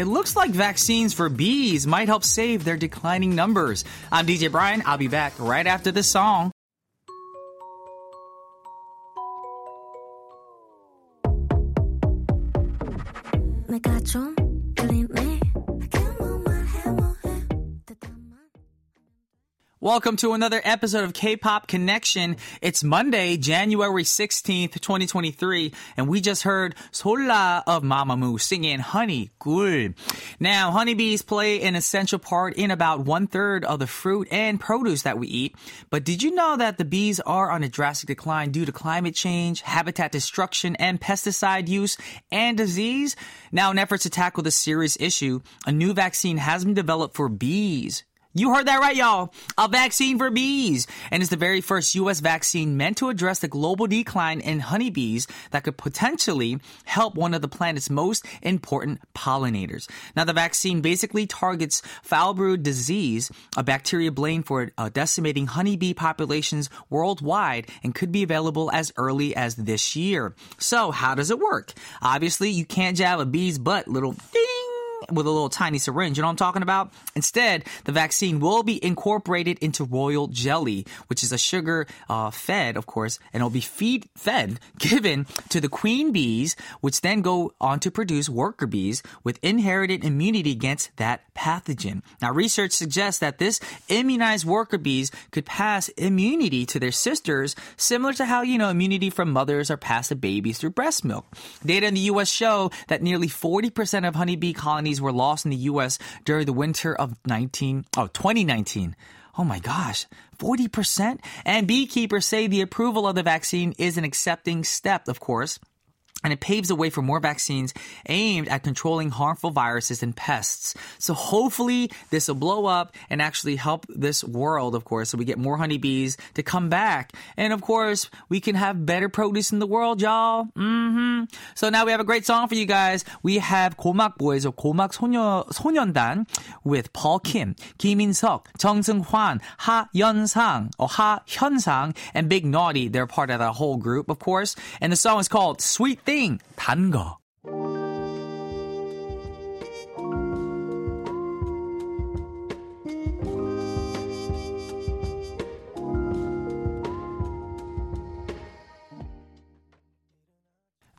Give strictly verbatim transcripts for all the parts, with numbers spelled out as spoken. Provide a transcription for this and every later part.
It looks like vaccines for bees might help save their declining numbers. I'm D J Brian. I'll be back right after this song. Welcome to another episode of K-Pop Connection. It's Monday, January sixteenth, twenty twenty-three, and we just heard Sola of Mamamoo singing Honey Gul. Now, honeybees play an essential part in about one-third of the fruit and produce that we eat. But did you know that the bees are on a drastic decline due to climate change, habitat destruction, and pesticide use and disease? Now, in efforts to tackle this serious issue, a new vaccine has been developed for bees. You heard that right, y'all. A vaccine for bees. And it's the very first U S vaccine meant to address the global decline in honeybees that could potentially help one of the planet's most important pollinators. Now, the vaccine basically targets foulbrood disease, a bacteria blamed for uh, decimating honeybee populations worldwide, and could be available as early as this year. So, how does it work? Obviously, you can't jab a bee's butt, little ding, with a little tiny syringe. You know what I'm talking about? Instead, the vaccine will be incorporated into royal jelly, which is a sugar uh, fed, of course, and it'll be feed fed, given to the queen bees, which then go on to produce worker bees with inherited immunity against that pathogen. Now, research suggests that this immunized worker bees could pass immunity to their sisters, similar to how, you know, immunity from mothers are passed to babies through breast milk. Data in the U S show that nearly forty percent of honeybee colonies were lost in the U S during the winter of nineteen, oh, twenty nineteen. Oh my gosh, forty percent? And beekeepers say the approval of the vaccine is an accepting step, of course, and it paves the way for more vaccines aimed at controlling harmful viruses and pests. So hopefully this will blow up and actually help this world, of course, so we get more honeybees to come back. And, of course, we can have better produce in the world, y'all. Mm-hmm. So now we have a great song for you guys. We have Kkomak Boys or Kkomak Sonyeondan with Paul Kim, Kim In-seok, Jung Seung-hwan, Ha Hyun-sang, or Ha Hyun-sang, and Big Naughty. They're part of that whole group, of course. And the song is called Sweet Thing, 단 거.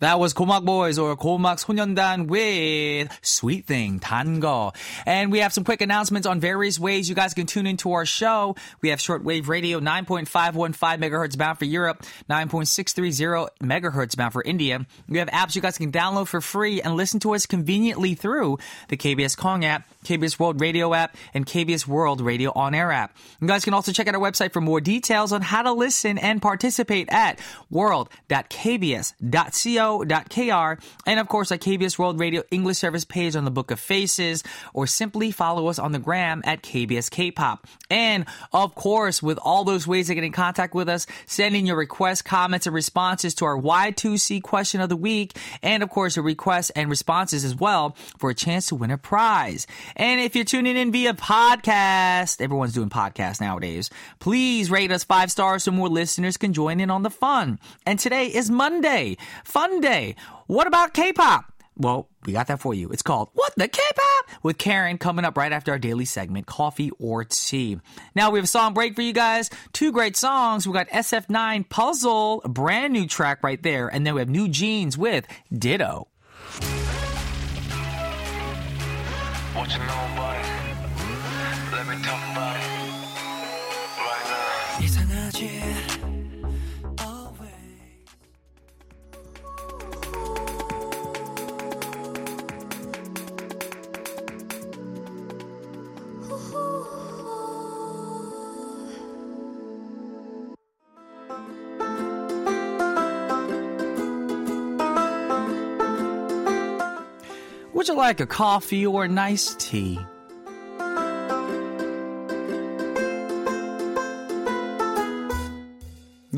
That was Kkomak Boys or Kkomak Sonyeondan with Sweet Thing, 단 거. And we have some quick announcements on various ways you guys can tune into our show. We have shortwave radio, nine point five one five megahertz bound for Europe, nine point six three zero megahertz bound for India. We have apps you guys can download for free and listen to us conveniently through the K B S Kong app, K B S World Radio app, and K B S World Radio On Air app. You guys can also check out our website for more details on how to listen and participate at world dot k b s dot co dot k r, and of course our K B S World Radio English Service page on the Book of Faces, or simply follow us on the gram at K B S K-Pop. And of course, with all those ways to get in contact with us, send in your requests, comments, and responses to our Y two C question of the week, and of course your requests and responses as well for a chance to win a prize. And if you're tuning in via podcast, everyone's doing podcasts nowadays, please rate us five stars so more listeners can join in on the fun. And today is Monday, fun day. What about K-pop? Well, we got that for you. It's called What the K-Pop with Karen, coming up right after our daily segment, Coffee or Tea. Now we have a song break for you guys. Two great songs. We got S F nine Puzzle, a brand new track right there. And then we have New Jeans with Ditto. What you know about it? Let me talk about it right now. 이상하지, always. Would you like a coffee or a nice tea?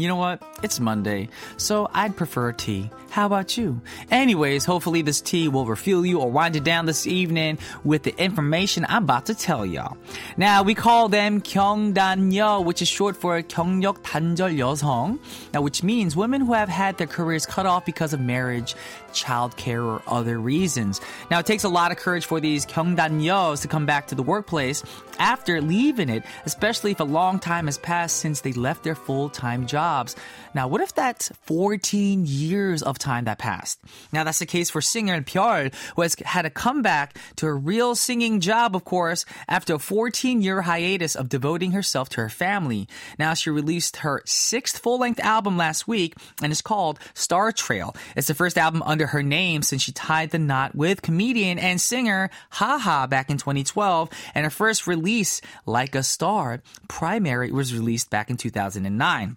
you know what? It's Monday, so I'd prefer tea. How about you? Anyways, hopefully this tea will refuel you or wind you down this evening with the information I'm about to tell y'all. Now, we call them 경단녀, which is short for 경력 단절 여성, now, which means women who have had their careers cut off because of marriage, childcare, or other reasons. Now, it takes a lot of courage for these 경단녀s to come back to the workplace after leaving it, especially if a long time has passed since they left their full-time jobs. Now, what if that's fourteen years of time that passed? Now, that's the case for singer Byul, who has had a comeback to a real singing job, of course, after a fourteen-year hiatus of devoting herself to her family. Now, she released her sixth full-length album last week, and it's called Star Trail. It's the first album under her name since she tied the knot with comedian and singer Haha back in twenty twelve, and her first release, Like a Star, Primary, was released back in two thousand nine.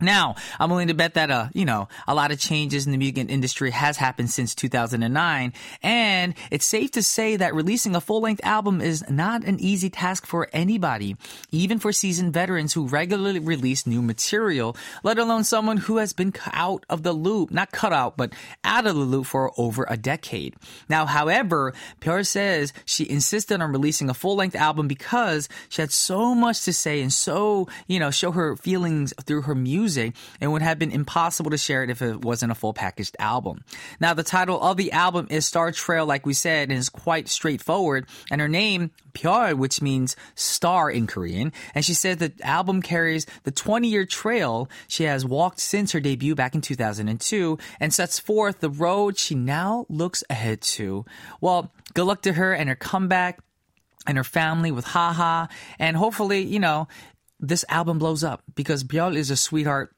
Now, I'm willing to bet that, uh, you know, a lot of changes in the music industry has happened since two thousand nine, and it's safe to say that releasing a full-length album is not an easy task for anybody, even for seasoned veterans who regularly release new material, let alone someone who has been out of the loop, not cut out, but out of the loop for over a decade. Now, however, Byul says she insisted on releasing a full-length album because she had so much to say and so, you know, show her feelings through her music. It would have been impossible to share it if it wasn't a full packaged album. Now, the title of the album is Star Trail, like we said, and is quite straightforward. And her name, Byul, which means star in Korean. And she says the album carries the twenty-year trail she has walked since her debut back in two thousand two and sets forth the road she now looks ahead to. Well, good luck to her and her comeback and her family with Haha. And hopefully, you know, this album blows up because Byul is a sweetheart.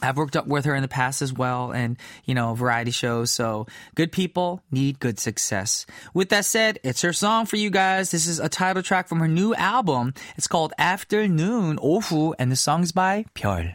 I've worked up with her in the past as well and, you know, variety shows. So good people need good success. With that said, it's her song for you guys. This is a title track from her new album. It's called Afternoon, 오후, and the song's by Byul.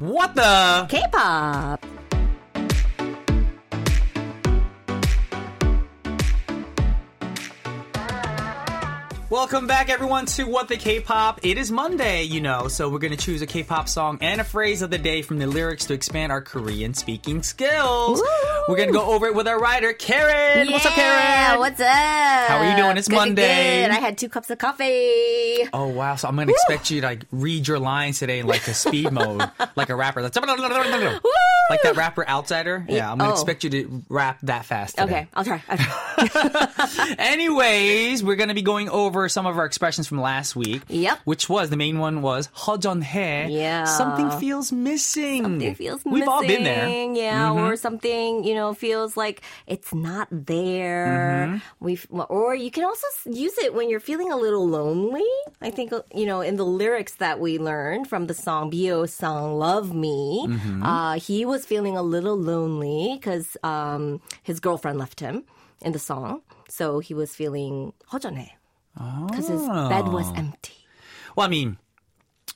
What the? K-pop. Welcome back, everyone, to What the K-Pop. It is Monday, you know, so we're going to choose a K-pop song and a phrase of the day from the lyrics to expand our Korean-speaking skills. Woo! We're going to go over it with our writer, Karen. Yeah, what's up, Karen? What's up? How are you doing? It's good, Monday. Good. I had two cups of coffee. Oh, wow. So I'm going to expect you to like read your lines today in like a speed mode, like a rapper. Like, like that rapper Outsider. Yeah, I'm going to oh. expect you to rap that fast today. Okay, I'll try. I'll try. Anyways, we're going to be going over some of our expressions from last week, yep. which was, the main one was 허전해. Yeah. Something feels missing. Something feels We've missing. We've all been there. Yeah, mm-hmm. Or something, you know, feels like it's not there. Mm-hmm. We've, or you can also use it when you're feeling a little lonely. I think, you know, in the lyrics that we learned from the song, Bio's song, Love Me, mm-hmm. uh, he was feeling a little lonely because um, his girlfriend left him in the song. So he was feeling 허전해. Because his bed was empty. Well, I mean,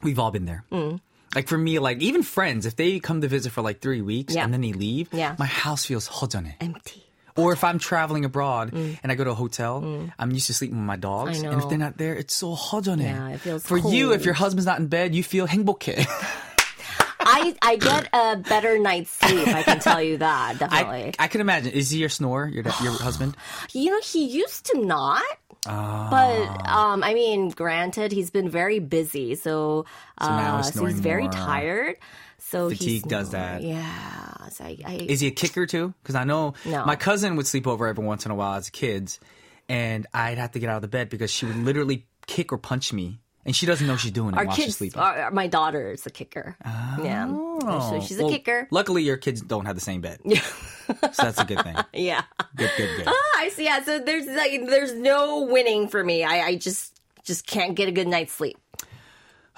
we've all been there. Mm. Like for me, like even friends, if they come to visit for like three weeks yeah. and then they leave, yeah. my house feels 허전해. Empty. Or if I'm traveling abroad mm. and I go to a hotel, mm. I'm used to sleeping with my dogs. I know. And if they're not there, it's so 허전해. Yeah, it feels For cold. You, if your husband's not in bed, you feel 행복해. I, I get a better night's sleep, I can tell you that, definitely. I, I can imagine. Is he your snorer, your, your husband? You know, he used to not. Uh, but, um, I mean, granted, he's been very busy, so, uh, so, so he's very more. tired. So Fatigue he's does that. Yeah. So I, I, Is he a kicker, too? Because I know no. my cousin would sleep over every once in a while as kids, and I'd have to get out of the bed because she would literally kick or punch me. And she doesn't know she's doing it Our while kids she's sleeping. Are, my daughter is a kicker. Oh. Yeah. So she's a well, kicker. Luckily, your kids don't have the same bed. Yeah. So that's a good thing. Yeah. Good, good, good. Oh, I see. Yeah. So there's like, there's no winning for me. I, I just just can't get a good night's sleep.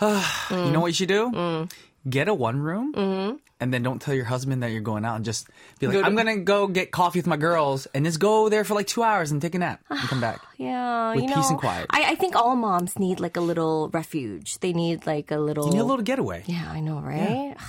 You mm. know what you should do? Mm. Get a one room. Mm-hmm. and then don't tell your husband that you're going out and just be like, go to- I'm going to go get coffee with my girls and just go there for like two hours and take a nap and come back. Yeah. With you peace know, and quiet. I, I think all moms need like a little refuge. They need like a little... You need a little getaway. Yeah, I know, right? Yeah.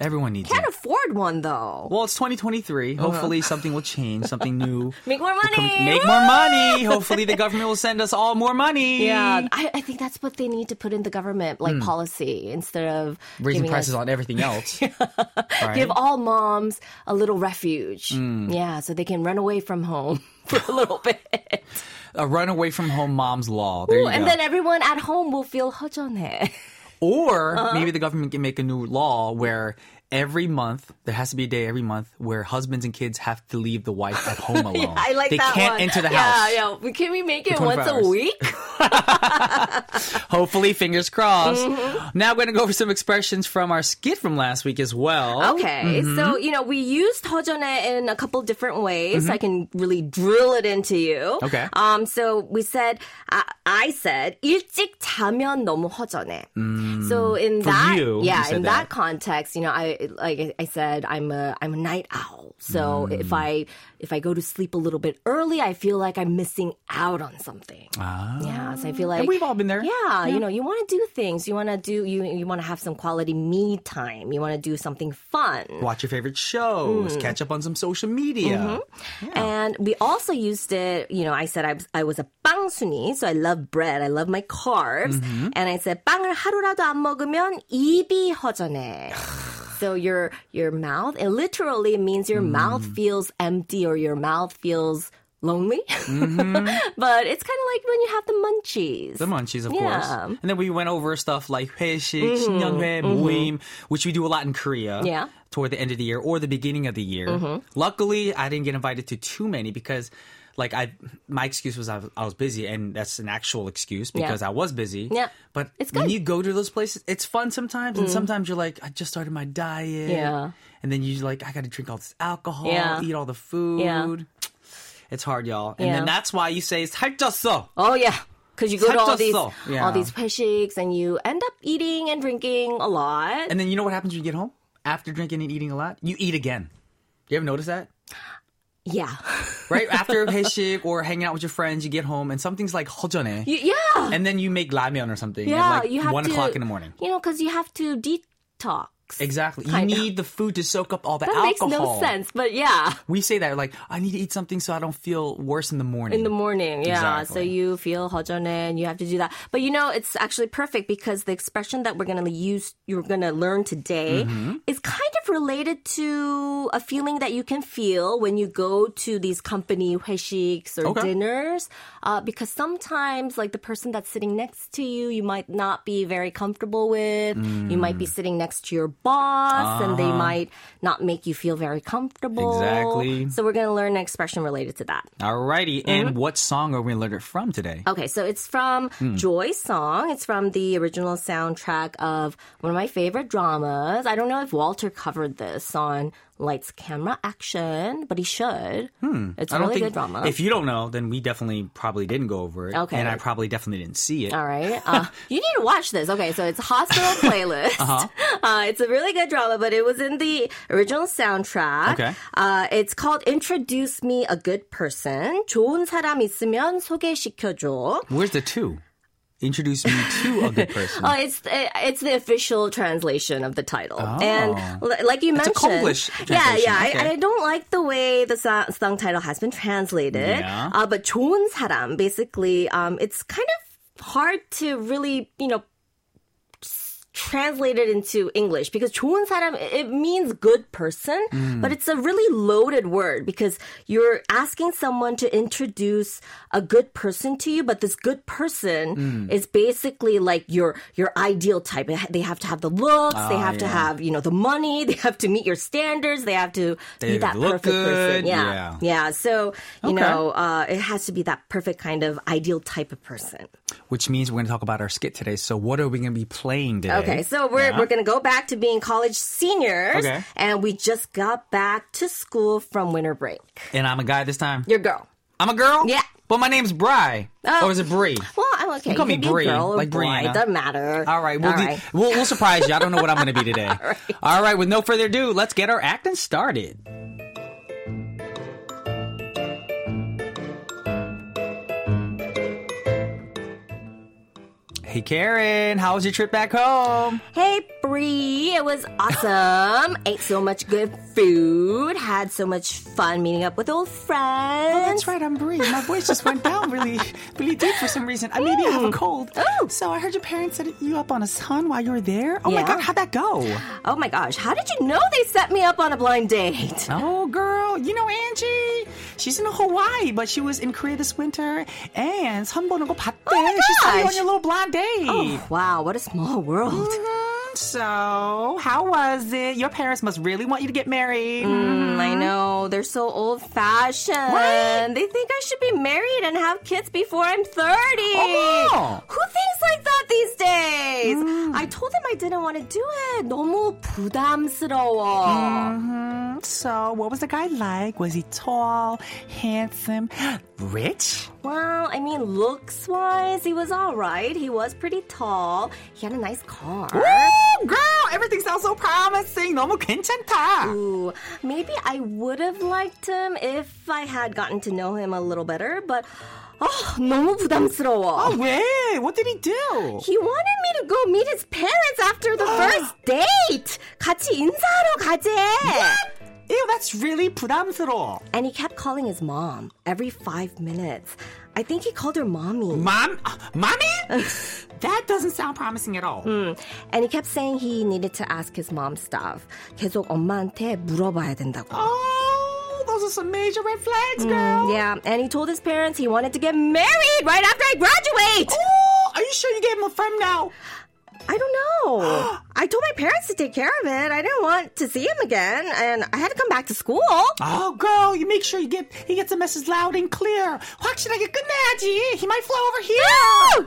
Everyone needs Can't it. Can't afford one, though. Well, it's twenty twenty-three. Uh-huh. Hopefully something will change, something new. Make more money! Com- make more money! Hopefully the government will send us all more money. Yeah, I, I think that's what they need to put in the government, like mm. policy, instead of... Raising prices us- on everything else. Yeah. Right? Give all moms a little refuge. Mm. Yeah, so they can run away from home for a little bit. A run away from home mom's law. There Ooh, you go. And then everyone at home will feel 허전해. Or uh-huh. maybe the government can make a new law where every month, there has to be a day every month where husbands and kids have to leave the wife at home alone. Yeah, I like they that can't one. Enter the house. Yeah, yeah. Can we make it once hours. A week? Hopefully, fingers crossed. Mm-hmm. Now we're going to go over some expressions from our skit from last week as well. Okay, mm-hmm. so, you know, we used 허전해 in a couple different ways. Mm-hmm. I can really drill it into you. Okay. Um. So we said, I, I said, 일찍 자면 너무 허전해. Mm. So in For that, you, yeah, you in that. that context, you know, I like I said, I'm a I'm a night owl. So mm. if I if I go to sleep a little bit early, I feel like I'm missing out on something. Ah. Yeah, so I feel like and we've all been there. Yeah, yeah. You know, you want to do things. You want to do you you want to have some quality me time. You want to do something fun. Watch your favorite shows. Mm. Catch up on some social media. Mm-hmm. Yeah. And we also used it. You know, I said I I was a 빵순이, so I love bread. I love my carbs. Mm-hmm. And I said 빵을 하루라도 안 먹으면 입이 허전해. So your your mouth, it literally means your mm. mouth feels empty or your mouth feels lonely. Mm-hmm. But it's kind of like when you have the munchies. The munchies, of yeah. course. And then we went over stuff like 회식, mm-hmm. 신년회, 모임, mm-hmm. which we do a lot in Korea. Yeah. Toward the end of the year or the beginning of the year. Mm-hmm. Luckily, I didn't get invited to too many because... Like, I, my excuse was I was, I was busy, and that's an actual excuse because yeah. I was busy. Yeah. But it's good. When you go to those places, it's fun sometimes, mm. and sometimes you're like, I just started my diet. Yeah. And then you're like, I got to drink all this alcohol, yeah. eat all the food. Yeah. It's hard, y'all. And yeah. then that's why you say, 살쪘어. Oh, yeah. Because you go to all these, yeah. all these 회식s, and you end up eating and drinking a lot. And then you know what happens when you get home? After drinking and eating a lot, you eat again. You ever notice that? Yeah. Right? After 회식 or hanging out with your friends, you get home and something's like 허전해. Yeah. And then you make 라면 or something yeah, at like you have one to, o'clock in the morning. You know, because you have to detox. Exactly. You need of. the food to soak up all the that alcohol. That makes no sense, but yeah. We say that like, I need to eat something so I don't feel worse in the morning. In the morning, yeah. Exactly. So you feel 허전해 and you have to do that. But you know, it's actually perfect because the expression that we're going to use, you're going to learn today mm-hmm. is kind of related to a feeling that you can feel when you go to these company 회식s or okay. dinners. Uh, because sometimes like the person that's sitting next to you, you might not be very comfortable with. Mm. You might be sitting next to your boss, uh-huh. and they might not make you feel very comfortable. Exactly. So we're going to learn an expression related to that. Alrighty, mm-hmm. and what song are we going to learn it from today? Okay, so it's from mm. Joy's song. It's from the original soundtrack of one of my favorite dramas. I don't know if Walter covered this on Lights, Camera, Action, but he should. Hmm. It's a really think, good drama. If you don't know, then we definitely probably didn't go over it. Okay. And I probably definitely didn't see it. All right. Uh, you need to watch this. Okay, so it's Hospital Playlist. Uh-huh. Uh, it's a really good drama, but it was in the original soundtrack. Okay. Uh, it's called Introduce Me a Good Person. 좋은 사람 있으면 소개시켜줘. Where's the two? Introduce me to a good person. Oh, it's it's the official translation of the title, oh. and l- like you mentioned, it's a Konglish translation. Yeah, yeah. Okay. I, I don't like the way the song, song title has been translated. Yeah. Uh, but 좋은 사람, basically, um, it's kind of hard to really, you know, translated into English because 좋은 사람, it means good person, mm. but it's a really loaded word because you're asking someone to introduce a good person to you, but this good person mm. is basically like your your ideal type. They have to have the looks, oh, they have yeah. to have, you know, the money, they have to meet your standards, they have to they be that perfect good. person. Yeah. Yeah. yeah. So, you okay. know, uh, it has to be that perfect kind of ideal type of person. Which means we're going to talk about our skit today. So what are we going to be playing today? Okay. Okay, so we're yeah. we're going to go back to being college seniors, okay. and we just got back to school from winter break. And I'm a guy this time. You're a girl. I'm a girl? Yeah. But my name's Bri. Uh, or is it Bri? Well, I, I'm okay. You call me Bree, like Brianna. It doesn't matter. All right, we'll, All right. Do, we'll, we'll surprise you. I don't know what I'm going to be today. All, right. All right, with no further ado, let's get our acting started. Hey, Karen, how was your trip back home? Hey, Bree, it was awesome. Ate so much good food, had so much fun meeting up with old friends. Oh, that's right, I'm Bree. My voice just went down really, really deep for some reason. I maybe mm. have a cold. Oh. So I heard your parents set you up on a sun while you were there. Oh, yeah. My God, how'd that go? Oh, my gosh, how did you know they set me up on a blind date? Oh, girl, you know Angie. She's in Hawaii, but she was in Korea this winter. And sun 보는 거 봤대. Oh, my gosh. She saw you on your little blind date. Oh, wow, what a small world. Mm-hmm. So, how was it? Your parents must really want you to get married. Mm, I know, they're so old-fashioned. What? They think I should be married and have kids before I'm thirty. Oh. Who thinks like that these days? Mm. I told them I didn't want to do it. 너무 부담스러워. Mm-hmm. So, what was the guy like? Was he tall, handsome, rich? Well, I mean, looks-wise, he was all right. He was pretty tall. He had a nice car. Woo! Girl, everything sounds so promising. 너무 괜찮다. Ooh, maybe I would have liked him if I had gotten to know him a little better, but... Oh, 너무 부담스러워. Oh, wait. What did he do? He wanted me to go meet his parents after the first date. 같이 인사하러 가재. What? Ew, that's really 부담스러워. And he kept calling his mom every five minutes. I think he called her mommy. Mom? Uh, mommy? That doesn't sound promising at all. Mm. And he kept saying he needed to ask his mom stuff. 계속 엄마한테 물어봐야 된다고. Oh, those are some major red flags, girl. Mm, yeah, and he told his parents he wanted to get married right after I graduate. Oh, are you sure you gave him a friend now? I don't know. I told my parents to take care of it. I didn't want to see him again, and I had to come back to school. Oh, girl, you make sure you get he gets the message loud and clear. 확실하게 끝내야지. He might fly over here. No!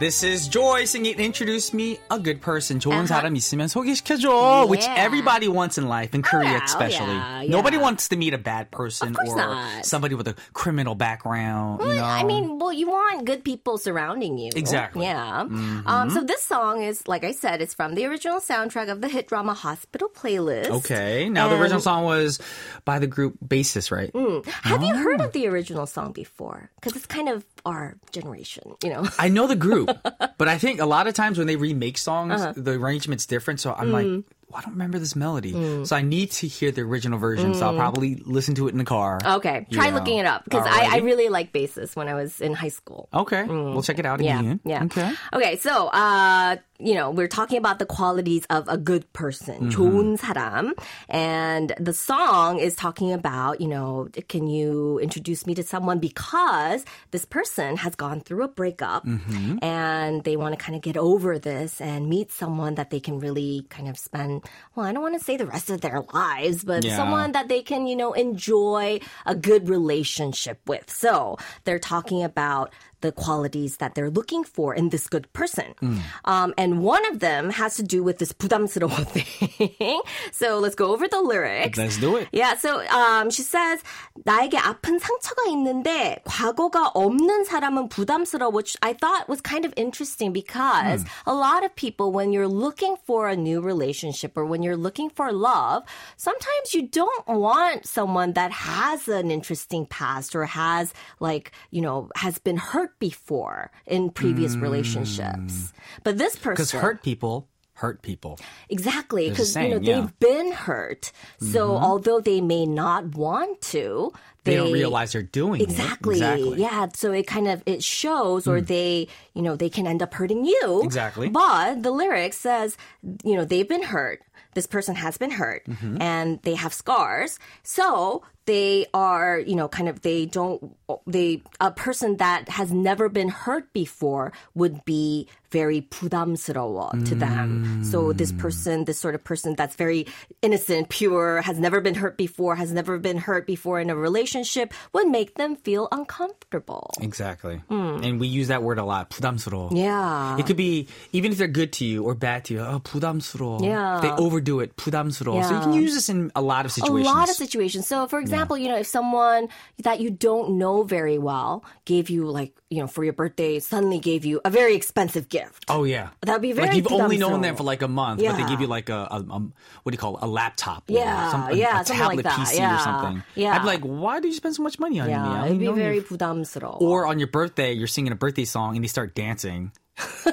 This is Joy singing Introduce Me, a Good Person. 좋은 uh-huh. 사람 있으면 소개시켜줘, yeah. which everybody wants in life, in Korea oh, yeah, especially. Oh, yeah, Nobody yeah. wants to meet a bad person or not. Somebody with a criminal background. Well, you know? I mean, well, you want good people surrounding you. Exactly. Yeah. Mm-hmm. Um, so this song is, like I said, it's from the original soundtrack of the hit drama Hospital Playlist. Okay. Now, and the original song was by the group Basis, right? Mm. Have oh. you heard of the original song before? Because it's kind of our generation, you know. I know the group. But I think a lot of times when they remake songs, uh-huh. the arrangement's different. So I'm mm. like, well, I don't remember this melody. Mm. So I need to hear the original version. Mm. So I'll probably listen to it in the car. Okay. Try know. looking it up. Because I, I really liked Basis when I was in high school. Okay. Mm. We'll check it out again. Yeah. yeah. Okay. Okay. So, uh, you know, we're talking about the qualities of a good person. Mm-hmm. 좋은 사람. And the song is talking about, you know, can you introduce me to someone, because this person has gone through a breakup mm-hmm. and they want to kind of get over this and meet someone that they can really kind of spend, well, I don't want to say the rest of their lives, but yeah. someone that they can, you know, enjoy a good relationship with. So they're talking about the qualities that they're looking for in this good person. Mm. Um, and one of them has to do with this 부담스러워 thing. So let's go over the lyrics. Let's do it. Yeah, so um, she says, 나에게 아픈 상처가 있는데 과거가 없는 사람은 부담스러워, which I thought was kind of interesting, because mm. a lot of people, when you're looking for a new relationship or when you're looking for love, sometimes you don't want someone that has an interesting past or has, like, you know, has been hurt before in previous mm. relationships. But this person... Because hurt people hurt people. Exactly. Because, you know, yeah. they've been hurt. So mm-hmm. although they may not want to, They, they don't realize they're doing exactly, it. Exactly. Yeah. So it kind of, it shows, or mm. they, you know, they can end up hurting you. Exactly. But the lyric says, you know, they've been hurt. This person has been hurt, mm-hmm. and they have scars. So they are, you know, kind of, they don't, they, a person that has never been hurt before would be very 부담스러워 mm. to them. So this person, this sort of person that's very innocent, pure, has never been hurt before, has never been hurt before in a relationship would make them feel uncomfortable. Exactly. Mm. And we use that word a lot, 부담스러워. Yeah. It could be, even if they're good to you or bad to you, oh, 부담스러워. Yeah. They over do it, 부담스러워. Yeah. So you can use this in a lot of situations. A lot of situations. So, for example, yeah. you know, if someone that you don't know very well gave you, like, you know, for your birthday, suddenly gave you a very expensive gift. Oh, yeah. That would be very, like, you've only known them for, like, a month, yeah. but they give you, like, a, a, a, what do you call it, a laptop or yeah. some, a, yeah, a tablet like P C yeah. or something. Yeah. I'd be like, why do you spend so much money on yeah. me? I it'd be very 부담스러워. Or on your birthday, you're singing a birthday song and they start dancing.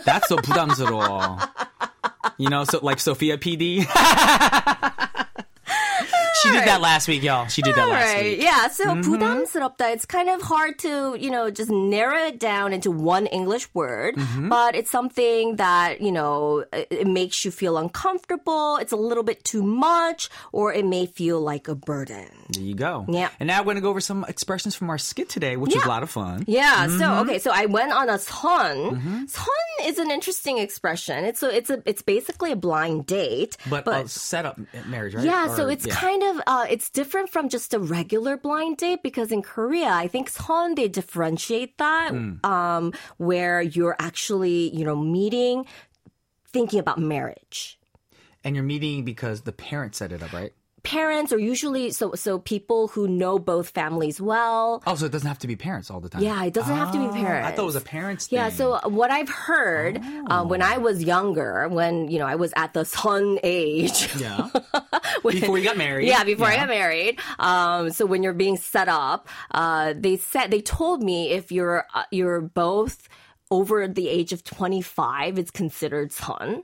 That's so 부담스러워. You know, so like Sophia P D. She did that last week, y'all. She did that all last right. week. Yeah, so mm-hmm. 부담스럽다. It's kind of hard to, you know, just narrow it down into one English word. Mm-hmm. But it's something that, you know, it, it makes you feel uncomfortable. It's a little bit too much, or it may feel like a burden. There you go. Yeah. And now we're going to go over some expressions from our skit today, which yeah. was a lot of fun. Yeah. Mm-hmm. So, okay, so I went on a 선. Mm-hmm. 선 is an interesting expression. It's so it's a, it's basically a blind date. But, but a setup marriage, right? Yeah, or, so it's yeah. kind of Uh, it's different from just a regular blind date, because in Korea, I think 선, they differentiate that mm. um, where you're actually, you know, meeting, thinking about marriage. And you're meeting because the parents set it up, right? Parents, or usually so so people who know both families well. Oh, so it doesn't have to be parents all the time. Yeah, it doesn't oh, have to be parents. I thought it was a parents thing. Yeah, so what I've heard oh. uh, when I was younger, when, you know, I was at the 선 age. Yeah. when, before you got married. Yeah, before yeah. I got married. Um, so when you're being set up, uh, they said, they told me if you're uh, you're both over the age of twenty-five, it's considered 선.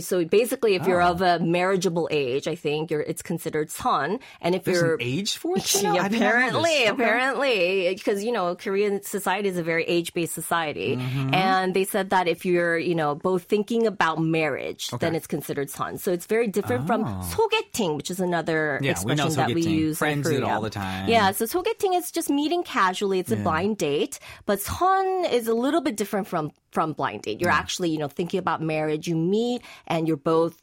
So basically, if you're oh. of a marriageable age, I think you're, it's considered 선. And if There's you're an age for it, you know? apparently, apparently, because okay. you know, Korean society is a very age-based society, mm-hmm. and they said that if you're, you know, both thinking about marriage, okay. then it's considered 선. So it's very different oh. from 소개팅, which is another yeah, expression we that we use. Friends do it all the time. Yeah, so 소개팅 is just meeting casually; it's yeah. a blind date. But 선 is a little bit different from. From blind date. You're yeah. actually, you know, thinking about marriage. You meet and you're both,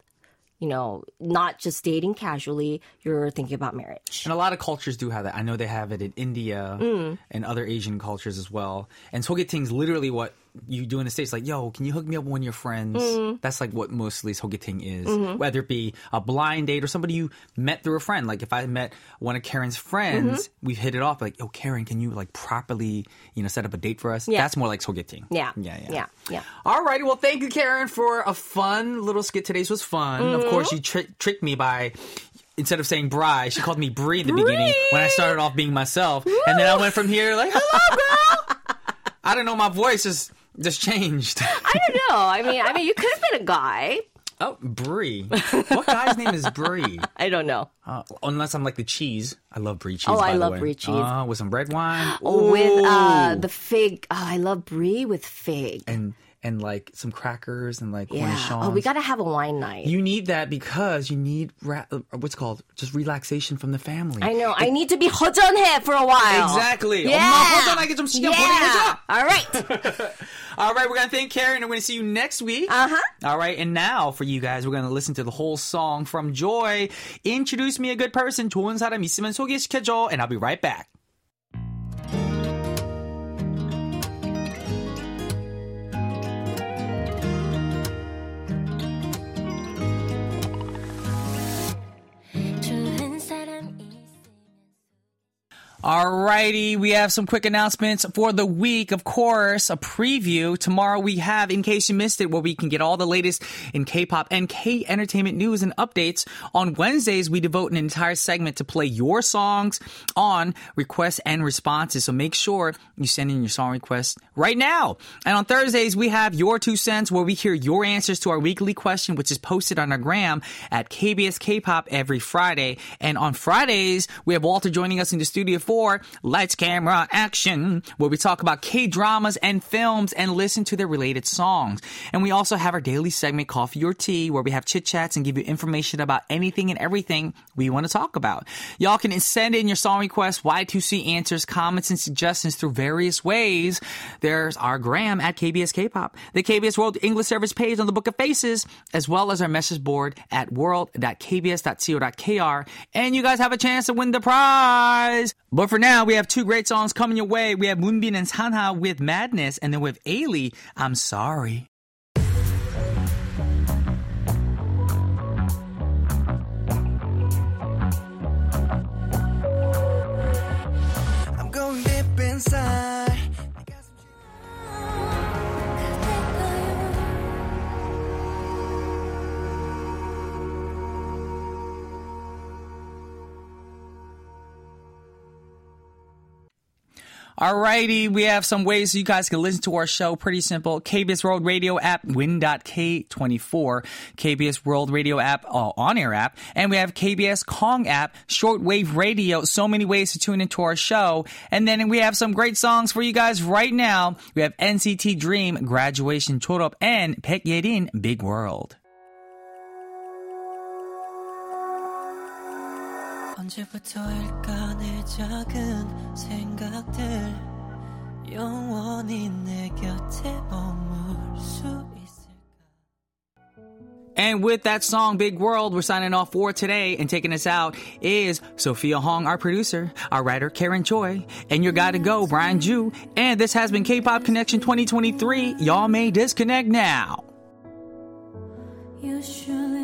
you know, not just dating casually. You're thinking about marriage. And a lot of cultures do have that. I know they have it in India mm. and other Asian cultures as well. And 소개팅's literally what you do in the States, like, yo, can you hook me up with one of your friends? Mm-hmm. That's like what mostly 소개팅 is. Mm-hmm. Whether it be a blind date or somebody you met through a friend. Like if I met one of Karen's friends, mm-hmm. we've hit it off. Like, yo, Karen, can you like properly, you know, set up a date for us? Yeah. That's more like 소개팅. Yeah. Yeah, yeah. Yeah. yeah. All righty. Well, thank you, Karen, for a fun little skit. Today's was fun. Mm-hmm. Of course, you tri- tricked me by... Instead of saying Bri, she called me Bri in the Bri! beginning when I started off being myself. Woo! And then I went from here like, hello, girl. I don't know. My voice is... Just changed. I don't know. I mean, I mean, you could have been a guy. Oh, Brie. What guy's name is Brie? I don't know. Uh, unless I'm like the cheese. I love Brie cheese. Oh, by I the love way. Brie cheese. Uh, with some red wine. Ooh. With uh, the fig. Oh, I love Brie with fig. And and like some crackers and like yeah. cornichons. Oh, we got to have a wine night. You need that because you need ra- what's called just relaxation from the family. I know. It, I need to be 허전해 for a while. Exactly. Yeah. Oh, my 허전하게 좀 신경 보내자. All right. All right, we're going to thank Karen, and we're going to see you next week. Uh-huh. All right, and now for you guys, we're going to listen to the whole song from Joy. Introduce me a good person. 좋은 사람 있으면 소개시켜줘. And I'll be right back. Alrighty, we have some quick announcements for the week. Of course, a preview. Tomorrow we have, in case you missed it, where we can get all the latest in K-pop and K-entertainment news and updates. On Wednesdays, we devote an entire segment to play your songs on requests and responses. So make sure you send in your song requests right now. And on Thursdays, we have Your Two Cents, where we hear your answers to our weekly question, which is posted on our gram at K B S K-pop every Friday. And on Fridays, we have Walter joining us in the studio for for Lights, Camera, Action, where we talk about K-dramas and films and listen to their related songs. And we also have our daily segment, Coffee or Tea, where we have chit-chats and give you information about anything and everything we want to talk about. Y'all can send in your song requests, Y two C answers, comments, and suggestions through various ways. There's our gram at K B S K-Pop, the K B S World English Service page on the Book of Faces, as well as our message board at world dot k b s dot co dot k r, and you guys have a chance to win the prize. But for now, we have two great songs coming your way. We have Moonbin and Sanha with Madness, and then with Ailee, I'm Sorry. I'm going deep inside. Alrighty, we have some ways you guys can listen to our show. Pretty simple. K B S World Radio app, win dot k twenty-four. K B S World Radio app, uh, on-air app. And we have K B S Kong app, shortwave radio. So many ways to tune into our show. And then we have some great songs for you guys right now. We have N C T Dream, Graduation, Chorop, and Baek Yerin, Big World. 언제부터일까 내 작은 생각들 영원히 내 곁에 머물 수 있을까. And with that song, Big World, we're signing off for today. And taking us out is Sophia Hong, our producer, our writer, Karen Choi, and your guy to go, Brian Ju. And this has been K-Pop Connection twenty twenty-three. Y'all may disconnect now. You should